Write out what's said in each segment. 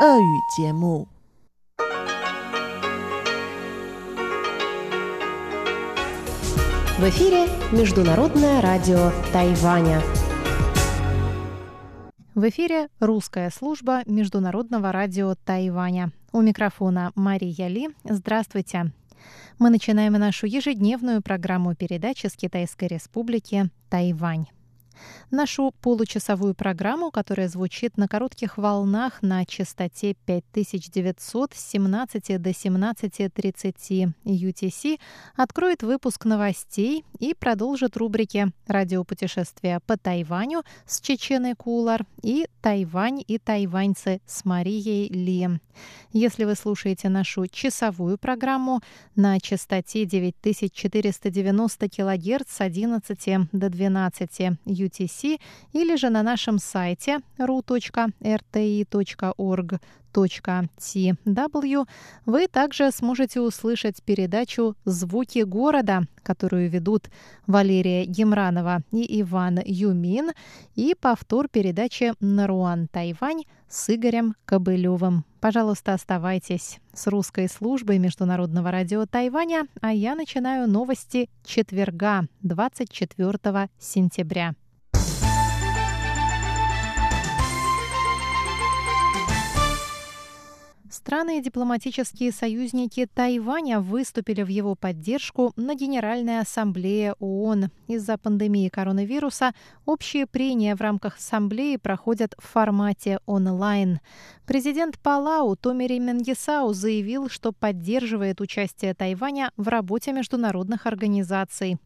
В эфире Международное радио Тайваня. В эфире русская служба Международного радио Тайваня. У микрофона Мария Ли. Здравствуйте. Мы начинаем нашу ежедневную программу передачи с Китайской Республики Тайвань. Нашу получасовую программу, которая звучит на коротких волнах на частоте 5900 с 17 до 17:30 UTC, откроет выпуск новостей и продолжит рубрики «Радиопутешествия по Тайваню» с Чеченой Кулар и «Тайвань и тайваньцы» с Марией Ли. Если вы слушаете нашу часовую программу на частоте 9490 кГц с 11 до 12 UTC или же на нашем сайте ru.rti.org.tw вы также сможете услышать передачу «Звуки города», которую ведут Валерия Гемранова и Иван Юмин, и повтор передачи «Наруан Тайвань» с Игорем Кобылевым. Пожалуйста, оставайтесь с русской службой Международного радио Тайваня, а я начинаю новости четверга, 24 сентября. Страны и дипломатические союзники Тайваня выступили в его поддержку на Генеральной ассамблее ООН. Из-за пандемии коронавируса общие прения в рамках ассамблеи проходят в формате онлайн. Президент Палау Томери Менгесау заявил, что поддерживает участие Тайваня в работе международных организаций.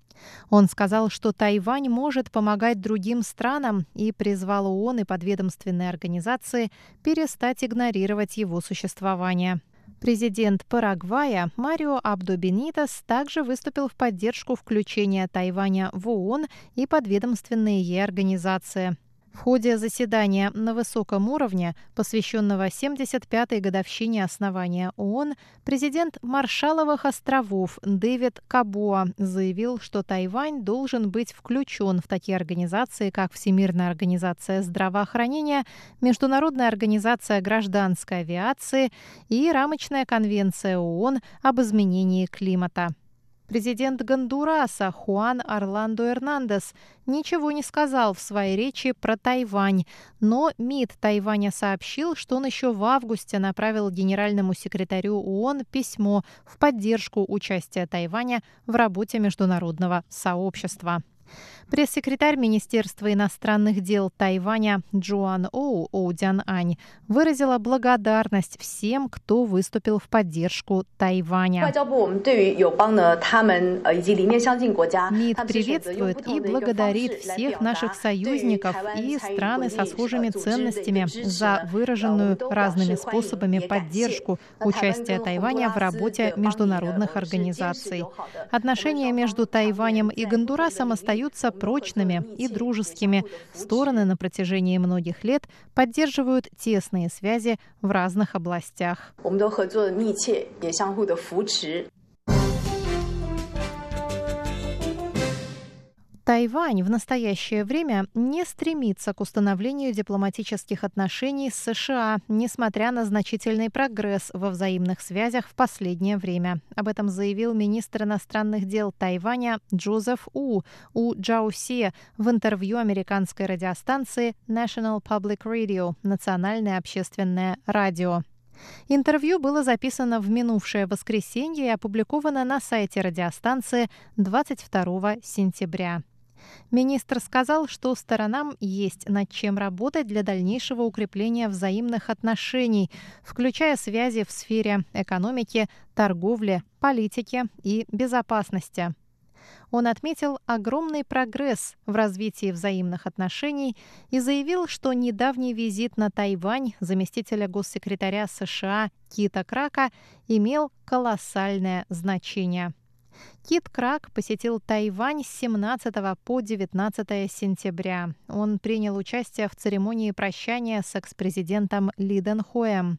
Он сказал, что Тайвань может помогать другим странам, и призвал ООН и подведомственные организации перестать игнорировать его существование. Президент Парагвая Марио Абдо Бенитас также выступил в поддержку включения Тайваня в ООН и подведомственные ей организации. В ходе заседания на высоком уровне, посвященного 75-й годовщине основания ООН, президент Маршалловых островов Дэвид Кабуа заявил, что Тайвань должен быть включен в такие организации, как Всемирная организация здравоохранения, Международная организация гражданской авиации и Рамочная конвенция ООН об изменении климата. Президент Гондураса Хуан Орландо Эрнандес ничего не сказал в своей речи про Тайвань, но МИД Тайваня сообщил, что он еще в августе направил генеральному секретарю ООН письмо в поддержку участия Тайваня в работе международного сообщества. Пресс-секретарь Министерства иностранных дел Тайваня Джуан Оу Оу-Дян Ань выразила благодарность всем, кто выступил в поддержку Тайваня. МИД приветствует и благодарит всех наших союзников и страны со схожими ценностями за выраженную разными способами поддержку участия Тайваня в работе международных организаций. Отношения между Тайванем и Гондурасом остаются прочными и дружескими. Стороны на протяжении многих лет поддерживают тесные связи в разных областях. Тайвань в настоящее время не стремится к установлению дипломатических отношений с США, несмотря на значительный прогресс во взаимных связях в последнее время. Об этом заявил министр иностранных дел Тайваня Джозеф У Джауси в интервью американской радиостанции National Public Radio, Национальное общественное радио. Интервью было записано в минувшее воскресенье и опубликовано на сайте радиостанции 22 сентября. Министр сказал, что сторонам есть над чем работать для дальнейшего укрепления взаимных отношений, включая связи в сфере экономики, торговли, политики и безопасности. Он отметил огромный прогресс в развитии взаимных отношений и заявил, что недавний визит на Тайвань заместителя госсекретаря США Кита Крака имел колоссальное значение. Кит Крак посетил Тайвань с 17 по 19 сентября. Он принял участие в церемонии прощания с экс-президентом Ли Дэнхуэм.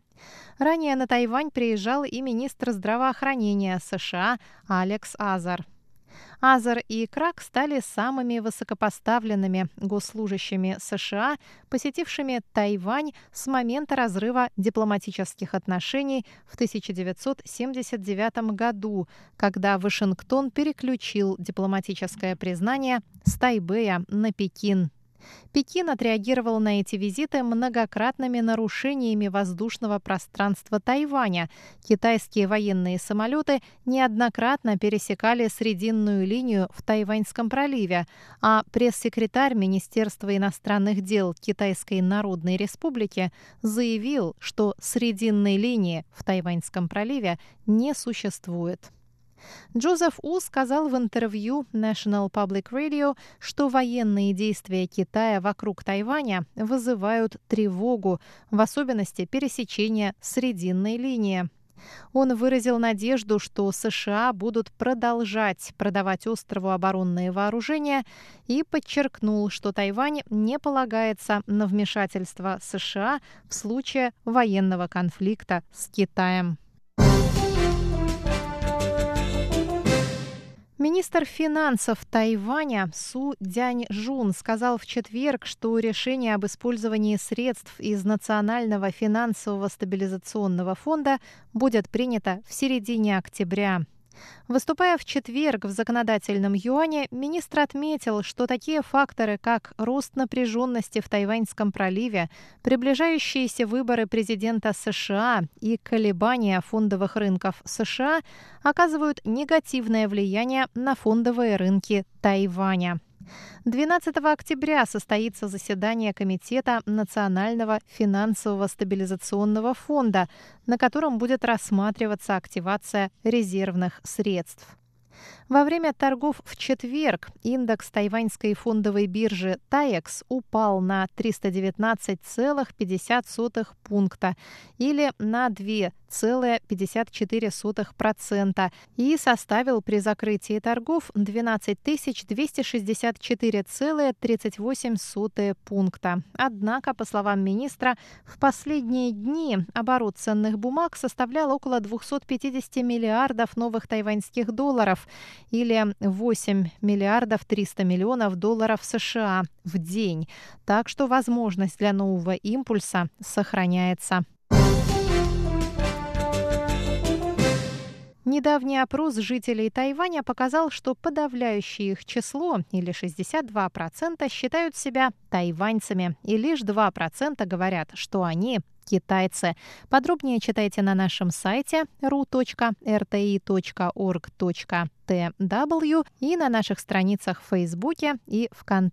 Ранее на Тайвань приезжал и министр здравоохранения США Алекс Азар. Азар и Крак стали самыми высокопоставленными госслужащими США, посетившими Тайвань с момента разрыва дипломатических отношений в 1979 году, когда Вашингтон переключил дипломатическое признание с Тайбэя на Пекин. Пекин отреагировал на эти визиты многократными нарушениями воздушного пространства Тайваня. Китайские военные самолеты неоднократно пересекали срединную линию в Тайваньском проливе, а пресс-секретарь Министерства иностранных дел Китайской Народной Республики заявил, что срединной линии в Тайваньском проливе не существует. Джозеф У сказал в интервью National Public Radio, что военные действия Китая вокруг Тайваня вызывают тревогу, в особенности пересечения срединной линии. Он выразил надежду, что США будут продолжать продавать острову оборонные вооружения и подчеркнул, что Тайвань не полагается на вмешательство США в случае военного конфликта с Китаем. Министр финансов Тайваня Су Дяньжун сказал в четверг, что решение об использовании средств из Национального финансового стабилизационного фонда будет принято в середине октября. Выступая в четверг в законодательном юане, министр отметил, что такие факторы, как рост напряженности в Тайваньском проливе, приближающиеся выборы президента США и колебания фондовых рынков США, оказывают негативное влияние на фондовые рынки Тайваня. 12 октября состоится заседание Комитета Национального финансового стабилизационного фонда, на котором будет рассматриваться активация резервных средств. Во время торгов в четверг индекс тайваньской фондовой биржи Тайекс упал на 319,50 пункта или на 2,54% и составил при закрытии торгов 12 264,38 пункта. Однако, по словам министра, в последние дни оборот ценных бумаг составлял около 250 миллиардов новых тайваньских долларов или 8 миллиардов 300 миллионов долларов США в день. Так что возможность для нового импульса сохраняется. Недавний опрос жителей Тайваня показал, что подавляющее их число, или 62%, считают себя тайваньцами, и лишь 2% говорят, что они китайцы. Подробнее читайте на нашем сайте ru.rti.org.tw и на наших страницах в Фейсбуке и ВКонтакте.